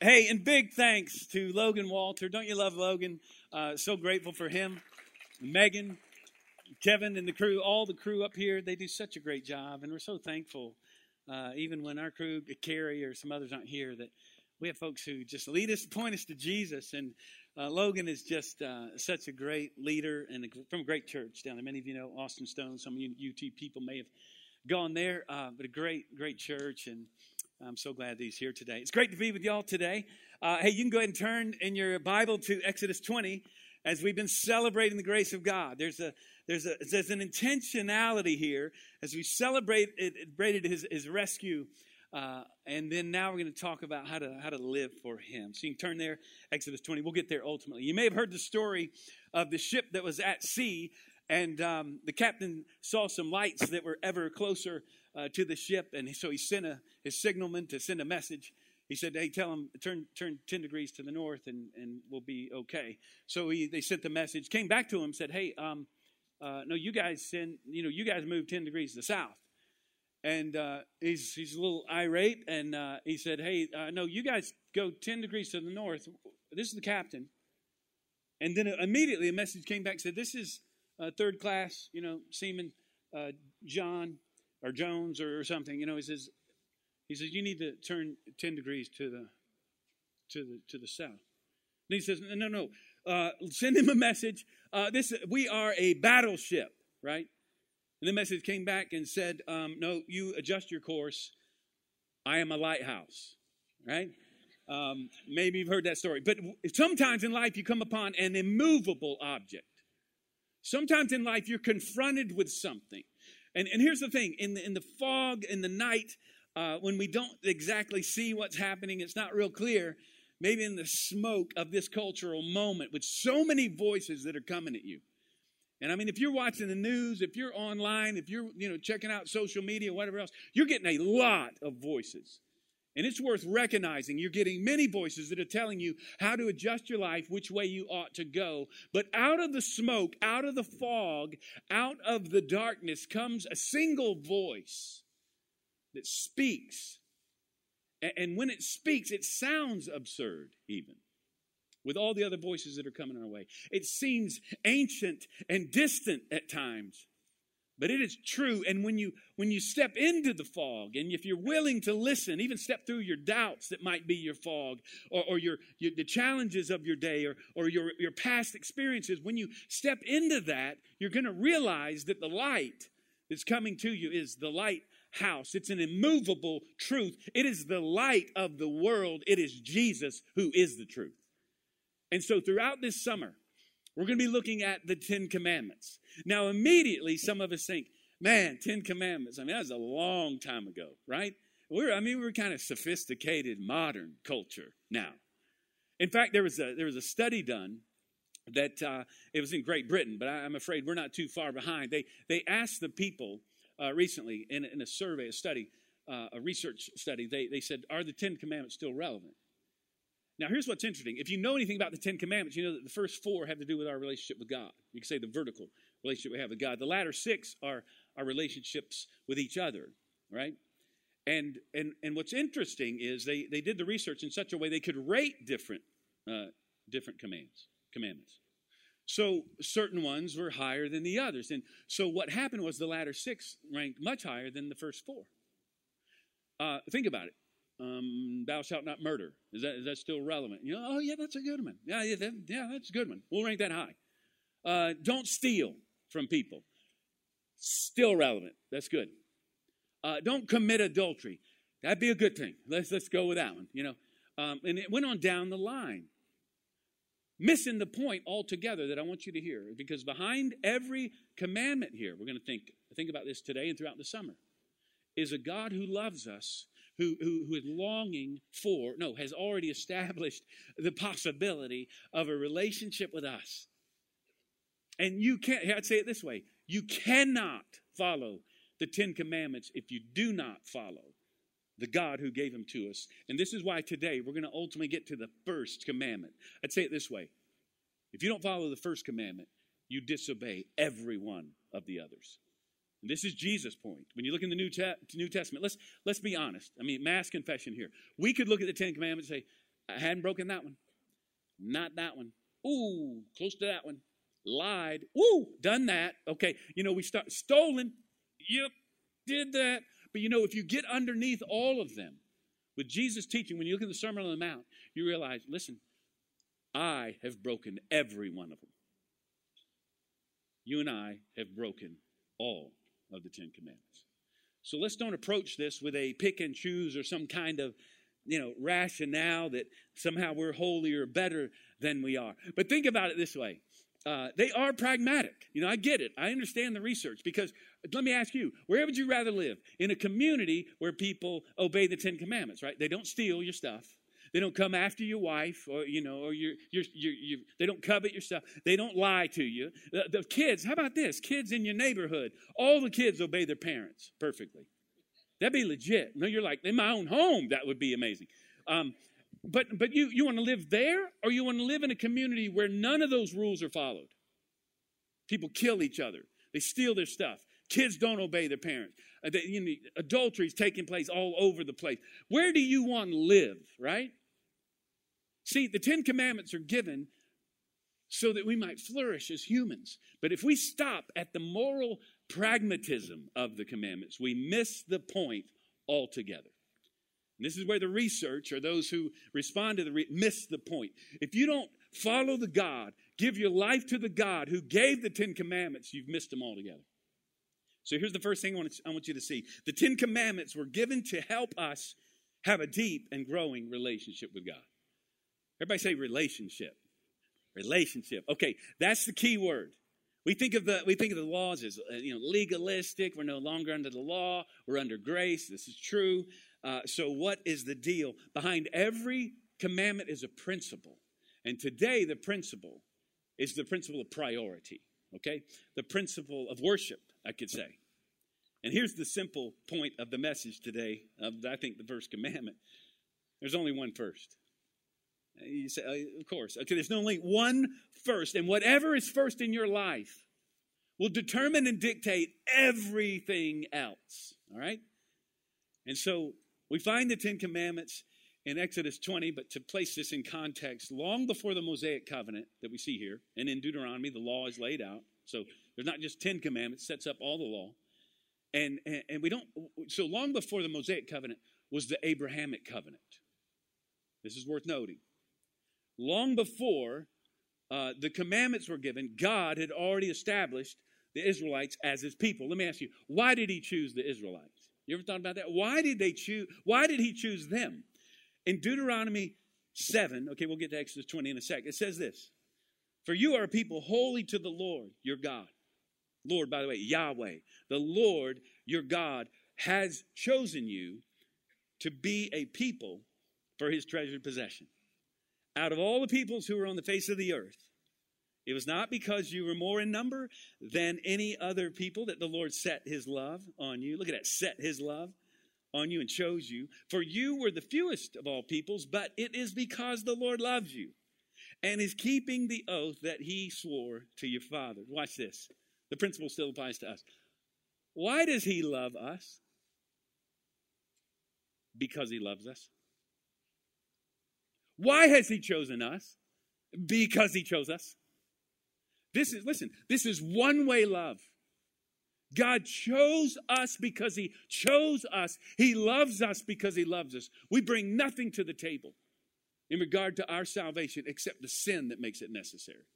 Hey, and big thanks to Logan Walter. Don't you love Logan? So grateful for him. Megan, Kevin, and the crew, all the crew up here, they do such a great job. And we're so thankful, even when our crew, Carrie or some others aren't here, that we have folks who just lead us, point us to Jesus. And Logan is just such a great leader and from a great church down there. Many of you know Austin Stone. Some of you UT people may have gone there, but a great, great church. And I'm so glad that he's here today. It's great to be with y'all today. Hey, you can go ahead and turn in your Bible to Exodus 20 as we've been celebrating the grace of God. There's an intentionality here as we celebrated his rescue. And then now we're going to talk about how to live for him. So you can turn there, Exodus 20. We'll get there ultimately. You may have heard the story of the ship that was at sea, and the captain saw some lights that were ever closer to the ship, and so he sent his signalman to send a message. He said, hey, tell him, turn 10 degrees to the north, and we'll be okay. So they sent the message, came back to him, said, hey, no, you guys move 10 degrees to the south. And he's a little irate, and he said, hey, no, you guys go 10 degrees to the north. This is the captain. And then immediately a message came back, said, this is third class, seaman John or Jones or something. He says, you need to turn 10 degrees to the south. And he says, no, send him a message. We are a battleship, right? And the message came back and said, no, you adjust your course. I am a lighthouse, right? Maybe you've heard that story. But sometimes in life you come upon an immovable object. Sometimes in life you're confronted with something. And here's the thing. In the fog, in the night, when we don't exactly see what's happening, it's not real clear, maybe in the smoke of this cultural moment with so many voices that are coming at you. And I mean, if you're watching the news, if you're online, if you're checking out social media, whatever else, you're getting a lot of voices. And it's worth recognizing you're getting many voices that are telling you how to adjust your life, which way you ought to go. But out of the smoke, out of the fog, out of the darkness comes a single voice that speaks. And when it speaks, it sounds absurd even with all the other voices that are coming our way. It seems ancient and distant at times, but it is true. And when you step into the fog, and if you're willing to listen, even step through your doubts that might be your fog or your the challenges of your day or your past experiences, when you step into that, you're going to realize that the light that's coming to you is the light house. It's an immovable truth. It is the light of the world. It is Jesus who is the truth. And so throughout this summer, we're going to be looking at the 10 Commandments. Now, immediately, some of us think, man, 10 Commandments. I mean, that was a long time ago, right? We're kind of sophisticated, modern culture now. In fact, there was a study done that it was in Great Britain, but I'm afraid we're not too far behind. They asked the people recently in a survey, a research study, they said, are the 10 Commandments still relevant? Now, here's what's interesting. If you know anything about the 10 Commandments, you know that the first four have to do with our relationship with God. You can say the vertical relationship we have with God. The latter six are our relationships with each other, right? And what's interesting is they did the research in such a way they could rate different commandments. So certain ones were higher than the others. And so what happened was the latter six ranked much higher than the first four. Think about it. Thou shalt not murder. Is that still relevant? Oh, yeah, that's a good one. Yeah, that's a good one. We'll rank that high. Don't steal from people. Still relevant. That's good. Don't commit adultery. That'd be a good thing. Let's go with that one, And it went on down the line. Missing the point altogether that I want you to hear, because behind every commandment here, we're going to think about this today and throughout the summer, is a God who loves us, who is longing for, has already established the possibility of a relationship with us. And I'd say it this way, you cannot follow the 10 Commandments if you do not follow the God who gave him to us. And this is why today we're going to ultimately get to the first commandment. I'd say it this way. If you don't follow the first commandment, you disobey every one of the others. And this is Jesus' point. When you look in the New Testament, let's be honest. I mean, mass confession here. We could look at the Ten Commandments and say, I hadn't broken that one. Not that one. Ooh, close to that one. Lied. Ooh, done that. Okay, you know, we start stolen. Yep, did that. But you know, if you get underneath all of them, with Jesus' teaching, when you look at the Sermon on the Mount, you realize, listen, I have broken every one of them. You and I have broken all of the Ten Commandments. So let's don't approach this with a pick and choose or some kind of, you know, rationale that somehow we're holier or better than we are. But think about it this way. They are pragmatic. You know, I get it. I understand the research because, let me ask you, where would you rather live? In a community where people obey the Ten Commandments, right? They don't steal your stuff. They don't come after your wife or, you know, or your they don't covet your stuff. They don't lie to you. The kids, how about this? Kids in your neighborhood, all the kids obey their parents perfectly. That'd be legit. No, you're like, in my own home, that would be amazing. But you want to live there, or you want to live in a community where none of those rules are followed? People kill each other. They steal their stuff. Kids don't obey their parents. Adultery is taking place all over the place. Where do you want to live, right? See, the Ten Commandments are given so that we might flourish as humans. But if we stop at the moral pragmatism of the commandments, we miss the point altogether. And this is where the research or those who respond to the miss the point. If you don't follow the God, give your life to the God who gave the Ten Commandments, you've missed them altogether. So here's the first thing I want you to see. The Ten Commandments were given to help us have a deep and growing relationship with God. Everybody say relationship. Relationship. Okay, that's the key word. We think of the laws as, you know, legalistic. We're no longer under the law. We're under grace. This is true. So what is the deal? Behind every commandment is a principle. And today the principle is the principle of priority. Okay? The principle of worship, I could say. And here's the simple point of the message today, of I think the first commandment. There's only one first. You say, of course. Okay, there's only one first. And whatever is first in your life will determine and dictate everything else. All right? And so we find the Ten Commandments in Exodus 20, but to place this in context, long before the Mosaic Covenant that we see here, and in Deuteronomy, the law is laid out. So there's not just 10 commandments, sets up all the law. And we don't, so long before the Mosaic Covenant was the Abrahamic Covenant. This is worth noting. Long before the commandments were given, God had already established the Israelites as his people. Let me ask you, why did he choose the Israelites? You ever thought about that? Why did he choose them? In Deuteronomy 7, okay, we'll get to Exodus 20 in a second. It says this, for you are a people holy to the Lord, your God. Lord, by the way, Yahweh, the Lord, your God, has chosen you to be a people for his treasured possession. Out of all the peoples who are on the face of the earth, it was not because you were more in number than any other people that the Lord set his love on you. Look at that, set his love on you and chose you. For you were the fewest of all peoples, but it is because the Lord loves you and is keeping the oath that he swore to your fathers. Watch this. The principle still applies to us. Why does he love us? Because he loves us. Why has he chosen us? Because he chose us. This is one-way love. God chose us because he chose us. He loves us because he loves us. We bring nothing to the table in regard to our salvation except the sin that makes it necessary.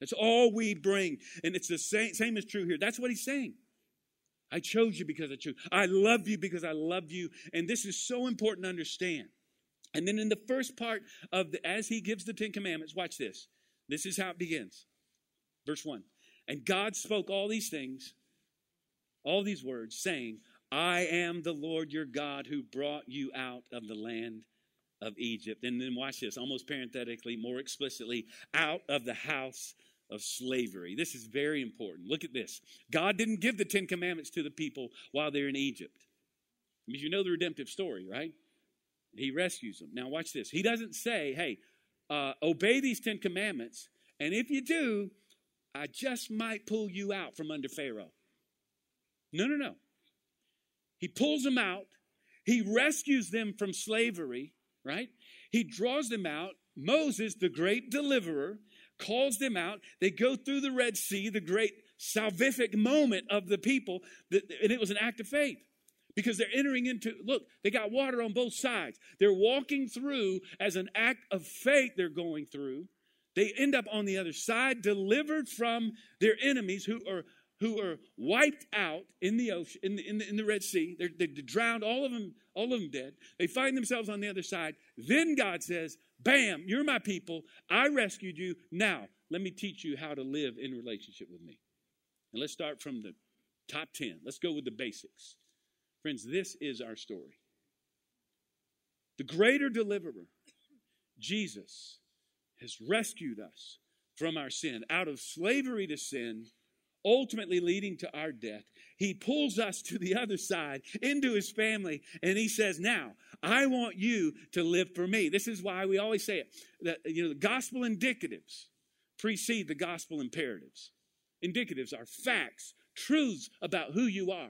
That's all we bring. And it's the same is true here. That's what he's saying. I chose you because I chose. I love you because I love you. And this is so important to understand. And then in the first part of as he gives the Ten Commandments, watch this. This is how it begins. Verse 1, and God spoke all these things, all these words, saying, I am the Lord your God who brought you out of the land of Egypt. And then watch this, almost parenthetically, more explicitly, out of the house of slavery. This is very important. Look at this. God didn't give the Ten Commandments to the people while they're in Egypt. Because you know the redemptive story, right? He rescues them. Now watch this. He doesn't say, hey, obey these Ten Commandments, and if you do, I just might pull you out from under Pharaoh. No. He pulls them out. He rescues them from slavery, right? He draws them out. Moses, the great deliverer, calls them out. They go through the Red Sea, the great salvific moment of the people, and it was an act of faith. Because they're entering into, look, they got water on both sides. They're walking through as an act of faith they're going through. They end up on the other side, delivered from their enemies who are wiped out in the ocean, in the Red Sea. They're drowned, all of them dead. They find themselves on the other side. Then God says, bam, you're my people. I rescued you. Now, let me teach you how to live in relationship with me. And let's start from the top 10. Let's go with the basics. Friends, this is our story. The greater deliverer, Jesus, has rescued us from our sin, out of slavery to sin, ultimately leading to our death. He pulls us to the other side, into his family, and he says, now, I want you to live for me. This is why we always say it, that the gospel indicatives precede the gospel imperatives. Indicatives are facts, truths about who you are.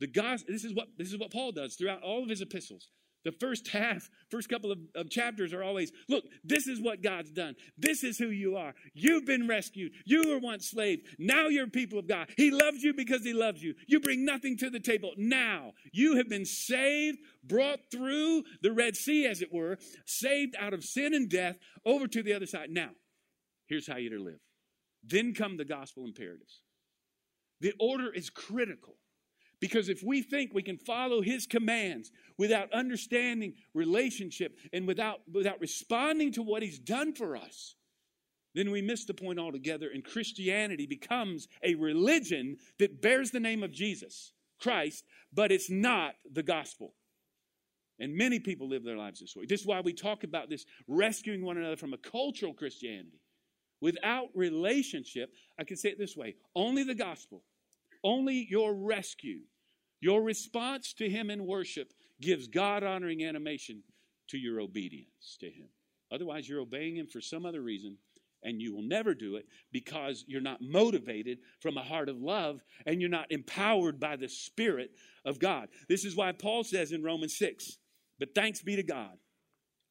The gospel, this is what Paul does throughout all of his epistles. The first couple of chapters are always, look, this is what God's done. This is who you are. You've been rescued. You were once slaves. Now you're people of God. He loves you because he loves you. You bring nothing to the table. Now you have been saved, brought through the Red Sea, as it were, saved out of sin and death over to the other side. Now, here's how you're to live. Then come the gospel imperatives. The order is critical. Because if we think we can follow his commands without understanding relationship and without responding to what he's done for us, then we miss the point altogether, and Christianity becomes a religion that bears the name of Jesus Christ, but it's not the gospel. And many people live their lives this way. This is why we talk about this rescuing one another from a cultural Christianity. Without relationship, I can say it this way, only the gospel, only your rescue, your response to him in worship gives God-honoring animation to your obedience to him. Otherwise, you're obeying him for some other reason, and you will never do it because you're not motivated from a heart of love, and you're not empowered by the Spirit of God. This is why Paul says in Romans 6, but thanks be to God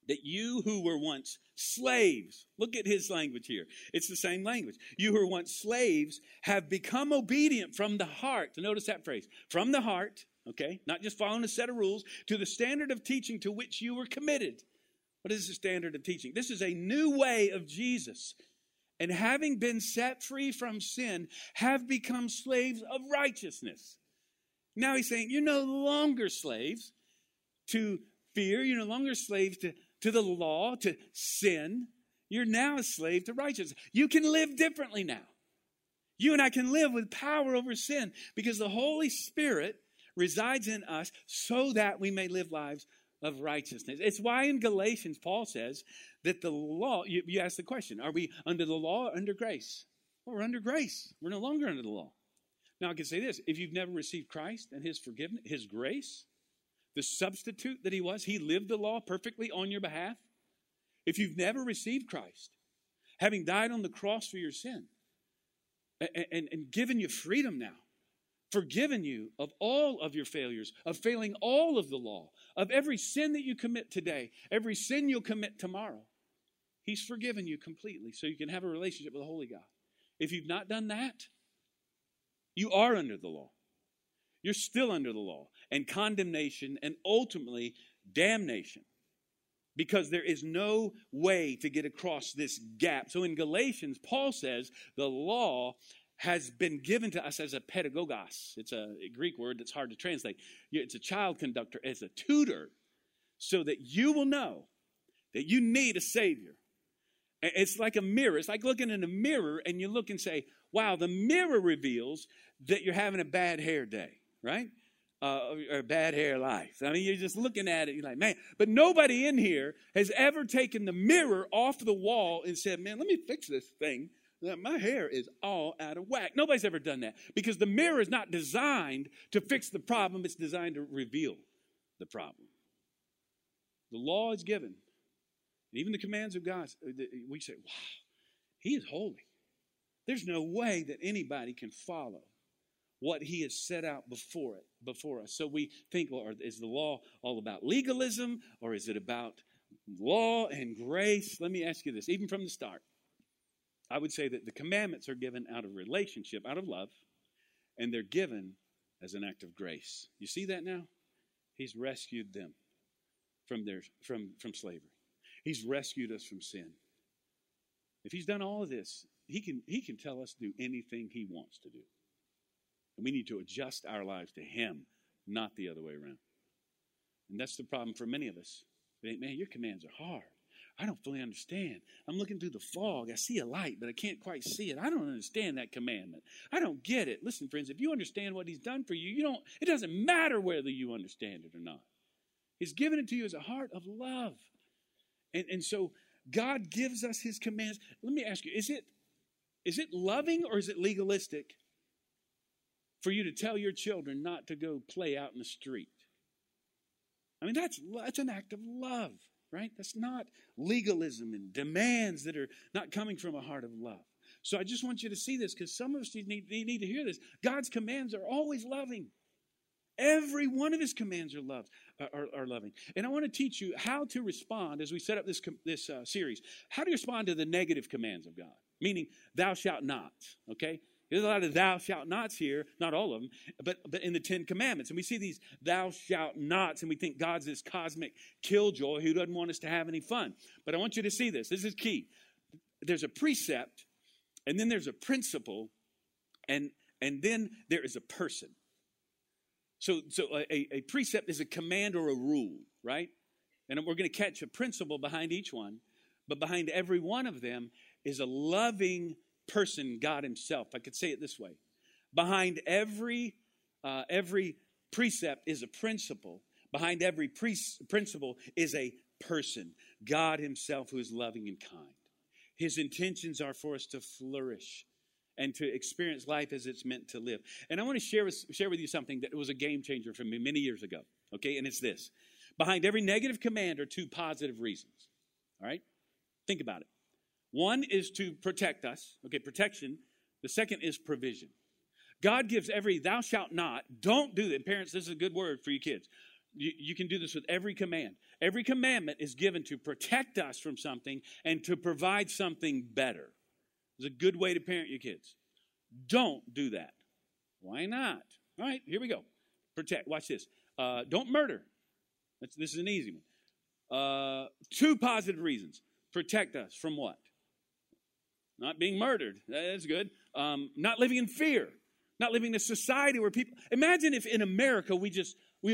that you who were once slaves, look at his language here. It's the same language. You who were once slaves have become obedient from the heart. Notice that phrase, from the heart, okay? Not just following a set of rules, to the standard of teaching to which you were committed. What is the standard of teaching? This is a new way of Jesus. And having been set free from sin, have become slaves of righteousness. Now he's saying, you're no longer slaves to fear. You're no longer slaves to the law, to sin. You're now a slave to righteousness. You can live differently now. You and I can live with power over sin because the Holy Spirit resides in us so that we may live lives of righteousness. It's why in Galatians, Paul says that the law, you ask the question, are we under the law or under grace? Well, we're under grace. We're no longer under the law. Now I can say this, if you've never received Christ and his forgiveness, his grace, the substitute that he was, he lived the law perfectly on your behalf. If you've never received Christ, having died on the cross for your sin, and given you freedom now, forgiven you of all of your failures, of failing all of the law, of every sin that you commit today, every sin you'll commit tomorrow, he's forgiven you completely so you can have a relationship with the Holy God. If you've not done that, you are under the law. You're still under the law and condemnation and ultimately damnation because there is no way to get across this gap. So in Galatians, Paul says the law has been given to us as a pedagogos. It's a Greek word that's hard to translate. It's a child conductor, as a tutor, so that you will know that you need a Savior. It's like a mirror. It's like looking in a mirror and you look and say, wow, the mirror reveals that you're having a bad hair day. Right? Or bad hair life. I mean, you're just looking at it. You're like, man. But nobody in here has ever taken the mirror off the wall and said, man, let me fix this thing. My hair is all out of whack. Nobody's ever done that because the mirror is not designed to fix the problem. It's designed to reveal the problem. The law is given. And even the commands of God, we say, wow, he is holy. There's no way that anybody can follow what he has set out before us. So we think, well, is the law all about legalism, or is it about Law and grace, let me ask you this, even from the start, I would say that the commandments are given out of relationship, out of love, and they're given as an act of grace. You see that now? He's rescued them from slavery. He's rescued us from sin. If he's done all of this, he can tell us to do anything he wants to do. And we need to adjust our lives to him, not the other way around. And that's the problem for many of us. Man, your commands are hard. I don't fully understand. I'm looking through the fog. I see a light, but I can't quite see it. I don't understand that commandment. I don't get it. Listen, friends, if you understand what he's done for you, it doesn't matter whether you understand it or not. He's given it to you as a heart of love. And so God gives us his commands. Let me ask you, is it loving or is it legalistic for you to tell your children not to go play out in the street? I mean, that's an act of love, right? That's not legalism and demands that are not coming from a heart of love. So I just want you to see this, because some of us need to hear this. God's commands are always loving. Every one of his commands are loving. And I want to teach you how to respond as we set up this series. How to respond to the negative commands of God, meaning thou shalt not, okay? There's a lot of thou shalt nots here, not all of them, but in the Ten Commandments. And we see these thou shalt nots, and we think God's this cosmic killjoy who doesn't want us to have any fun. But I want you to see this. This is key. There's a precept, and then there's a principle, and then there is a person. So a precept is a command or a rule, right? And we're going to catch a principle behind each one, but behind every one of them is a loving person, God himself. I could say it this way. Behind every precept is a principle. Behind every principle is a person, God himself, who is loving and kind. His intentions are for us to flourish and to experience life as it's meant to live. And I want to share with you something that was a game changer for me many years ago, okay? And it's this. Behind every negative command are two positive reasons, all right? Think about it. One is to protect us. Okay, protection. The second is provision. God gives every thou shalt not. Don't do that. Parents, this is a good word for you kids. You can do this with every command. Every commandment is given to protect us from something and to provide something better. It's a good way to parent your kids. Don't do that. Why not? All right, here we go. Protect. Watch this. Don't murder. This is an easy one. Two positive reasons. Protect us from what? Not being murdered. That's good. Not living in fear. Not living in a society where people... Imagine if in America we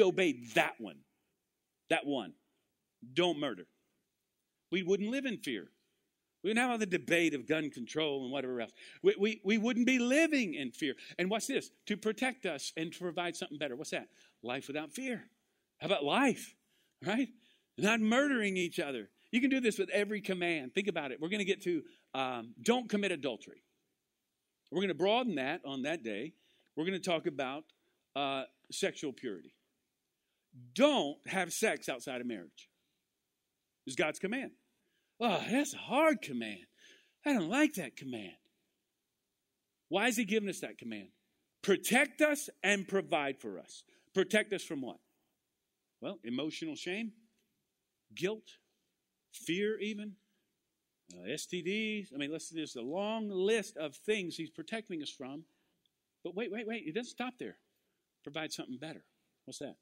obeyed that one. That one. Don't murder. We wouldn't live in fear. We wouldn't have all the debate of gun control and whatever else. We wouldn't be living in fear. And what's this? To protect us and to provide something better. What's that? Life without fear. How about life? Right? Not murdering each other. You can do this with every command. Think about it. We're going to get to don't commit adultery. We're going to broaden that on that day. We're going to talk about sexual purity. Don't have sex outside of marriage. It's God's command. Oh, that's a hard command. I don't like that command. Why is he giving us that command? Protect us and provide for us. Protect us from what? Well, emotional shame, guilt, fear even, STDs. I mean, there's a long list of things he's protecting us from. But wait. It doesn't stop there. Provide something better. What's that?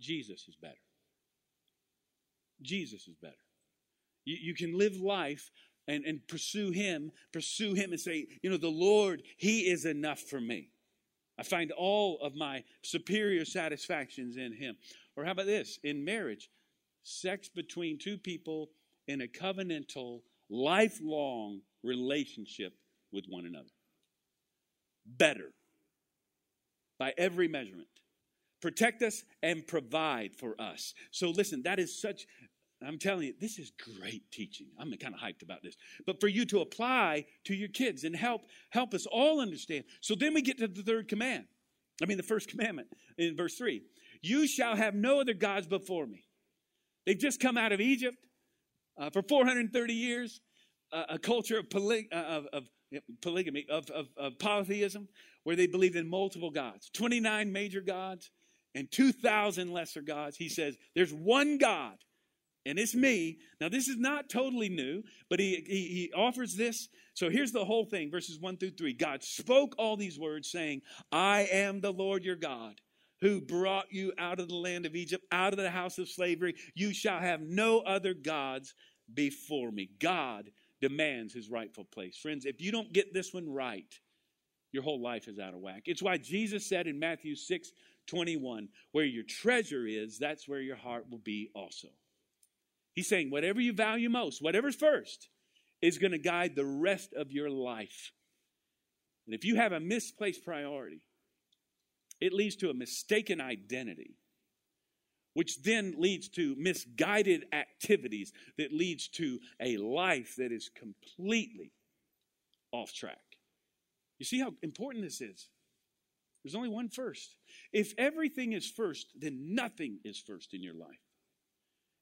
Jesus is better. Jesus is better. You can live life and pursue him and say, the Lord, he is enough for me. I find all of my superior satisfactions in him. Or how about this? In marriage, sex between two people in a covenantal, lifelong relationship with one another. Better. By every measurement. Protect us and provide for us. So listen, that is such, I'm telling you, this is great teaching. I'm kind of hyped about this. But for you to apply to your kids and help us all understand. So then we get to the first commandment in verse 3. You shall have no other gods before me. They've just come out of Egypt for 430 years, a culture of polygamy, of polytheism, where they believed in multiple gods, 29 major gods and 2,000 lesser gods. He says, there's one God and it's me. Now, this is not totally new, but he offers this. So here's the whole thing, verses 1-3. God spoke all these words, saying, I am the Lord your God, who brought you out of the land of Egypt, out of the house of slavery. You shall have no other gods before me. God demands his rightful place. Friends, if you don't get this one right, your whole life is out of whack. It's why Jesus said in Matthew 6:21, where your treasure is, that's where your heart will be also. He's saying whatever you value most, whatever's first, is going to guide the rest of your life. And if you have a misplaced priority, it leads to a mistaken identity, which then leads to misguided activities that leads to a life that is completely off track. You see how important this is? There's only one first. If everything is first, then nothing is first in your life.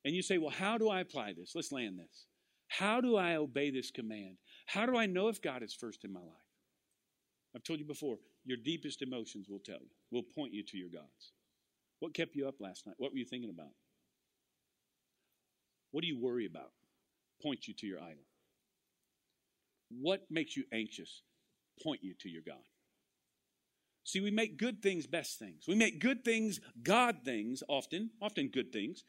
And you say, well, how do I apply this? Let's land this. How do I obey this command? How do I know if God is first in my life? I've told you before, your deepest emotions will tell you, will point you to your gods. What kept you up last night? What were you thinking about? What do you worry about? Point you to your idol. What makes you anxious? Point you to your God. See, we make good things best things. We make good things God things often good things.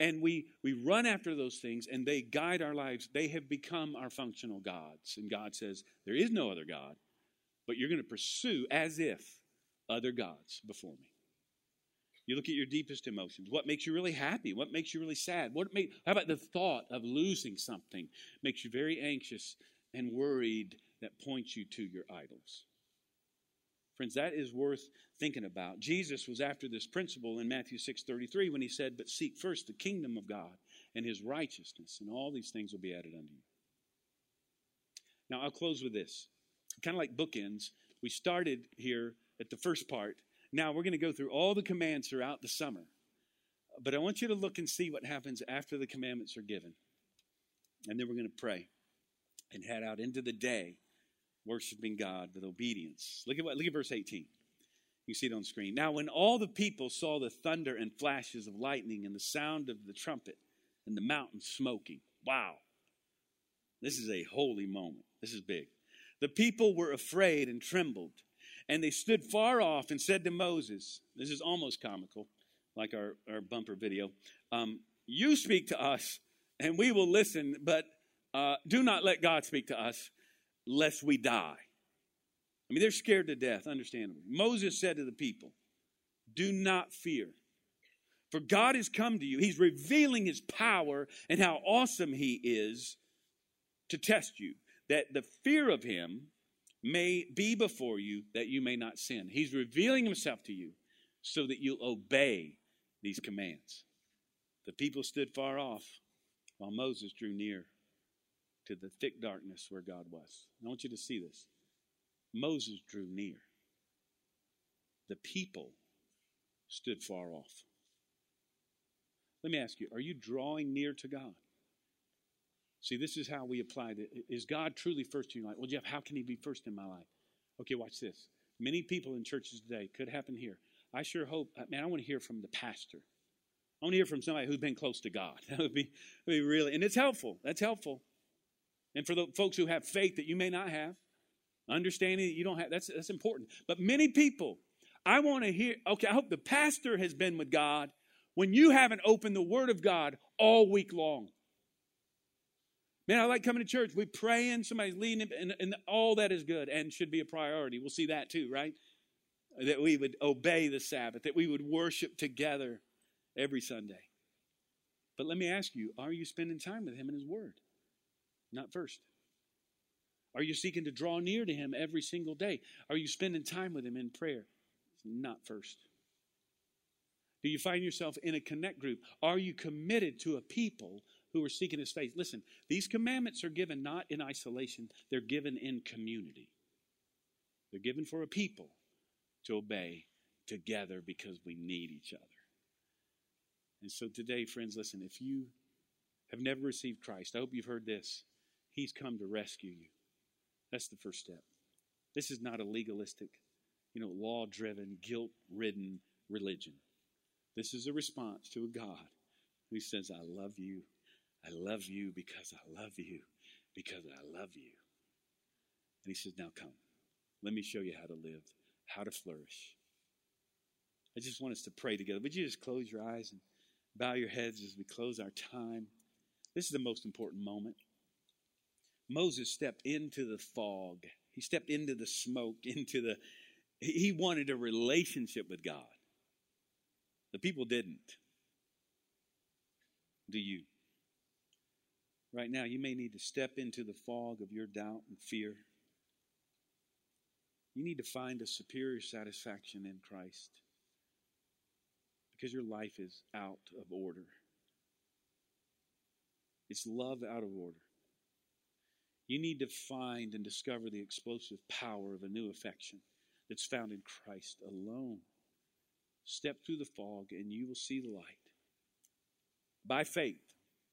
And we run after those things and they guide our lives. They have become our functional gods. And God says, there is no other God, but you're going to pursue as if other gods before me. You look at your deepest emotions. What makes you really happy? What makes you really sad? How about the thought of losing something makes you very anxious and worried? That points you to your idols. Friends, that is worth thinking about. Jesus was after this principle in Matthew 6:33 when he said, but seek first the kingdom of God and his righteousness, and all these things will be added unto you. Now, I'll close with this. Kind of like bookends, we started here at the first part. Now, we're going to go through all the commands throughout the summer. But I want you to look and see what happens after the commandments are given. And then we're going to pray and head out into the day, worshiping God with obedience. Look at verse 18. You can see it on the screen. Now, when all the people saw the thunder and flashes of lightning and the sound of the trumpet and the mountain smoking. Wow. This is a holy moment. This is big. The people were afraid and trembled, and they stood far off and said to Moses, this is almost comical, like our bumper video, you speak to us and we will listen, but do not let God speak to us, lest we die. I mean, they're scared to death, understandably. Moses said to the people, do not fear, for God has come to you. He's revealing his power and how awesome he is to test you, that the fear of him may be before you, that you may not sin. He's revealing himself to you so that you'll obey these commands. The people stood far off while Moses drew near to the thick darkness where God was. I want you to see this. Moses drew near. The people stood far off. Let me ask you, are you drawing near to God? See, this is how we apply it. Is God truly first in your life? Well, Jeff, how can he be first in my life? Okay, watch this. Many people in churches today, could happen here. I sure hope, man, I want to hear from the pastor. I want to hear from somebody who's been close to God. That would be really, and it's helpful. That's helpful. And for the folks who have faith that you may not have, understanding that you don't have, that's important. But many people, I want to hear, okay, I hope the pastor has been with God when you haven't opened the Word of God all week long. Man, I like coming to church. We're praying, somebody's leading, and all that is good and should be a priority. We'll see that too, right? That we would obey the Sabbath, that we would worship together every Sunday. But let me ask you, are you spending time with him and his Word? Not first. Are you seeking to draw near to him every single day? Are you spending time with him in prayer? Not first. Do you find yourself in a connect group? Are you committed to a people who are seeking his face? Listen, these commandments are given not in isolation. They're given in community. They're given for a people to obey together because we need each other. And so today, friends, listen, if you have never received Christ, I hope you've heard this. He's come to rescue you. That's the first step. This is not a legalistic, law-driven, guilt-ridden religion. This is a response to a God who says, I love you I love you because I love you because I love you. And he says, now come, let me show you how to live, how to flourish. I just want us to pray together. Would you just close your eyes and bow your heads as we close our time? This is the most important moment. Moses stepped into the fog. He stepped into the smoke, he wanted a relationship with God. The people didn't. Do you? Right now, you may need to step into the fog of your doubt and fear. You need to find a superior satisfaction in Christ because your life is out of order. It's love out of order. You need to find and discover the explosive power of a new affection that's found in Christ alone. Step through the fog and you will see the light. By faith,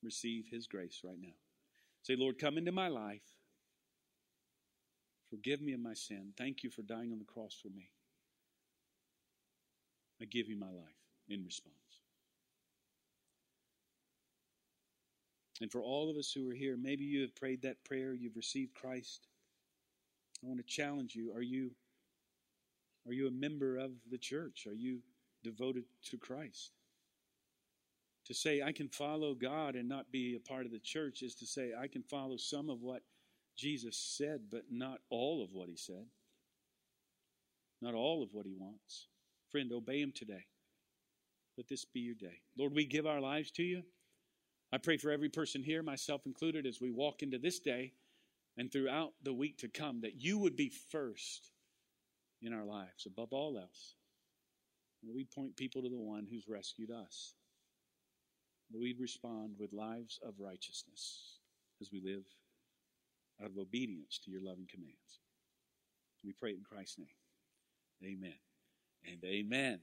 receive his grace right now. Say, Lord, come into my life. Forgive me of my sin. Thank you for dying on the cross for me. I give you my life in response. And for all of us who are here, maybe you have prayed that prayer, you've received Christ. I want to challenge you. Are you a member of the church? Are you devoted to Christ? To say, I can follow God and not be a part of the church is to say, I can follow some of what Jesus said, but not all of what he said. Not all of what he wants. Friend, obey him today. Let this be your day. Lord, we give our lives to you. I pray for every person here, myself included, as we walk into this day and throughout the week to come, that you would be first in our lives, above all else. And we point people to the one who's rescued us. And we respond with lives of righteousness as we live out of obedience to your loving commands. We pray in Christ's name. Amen and amen.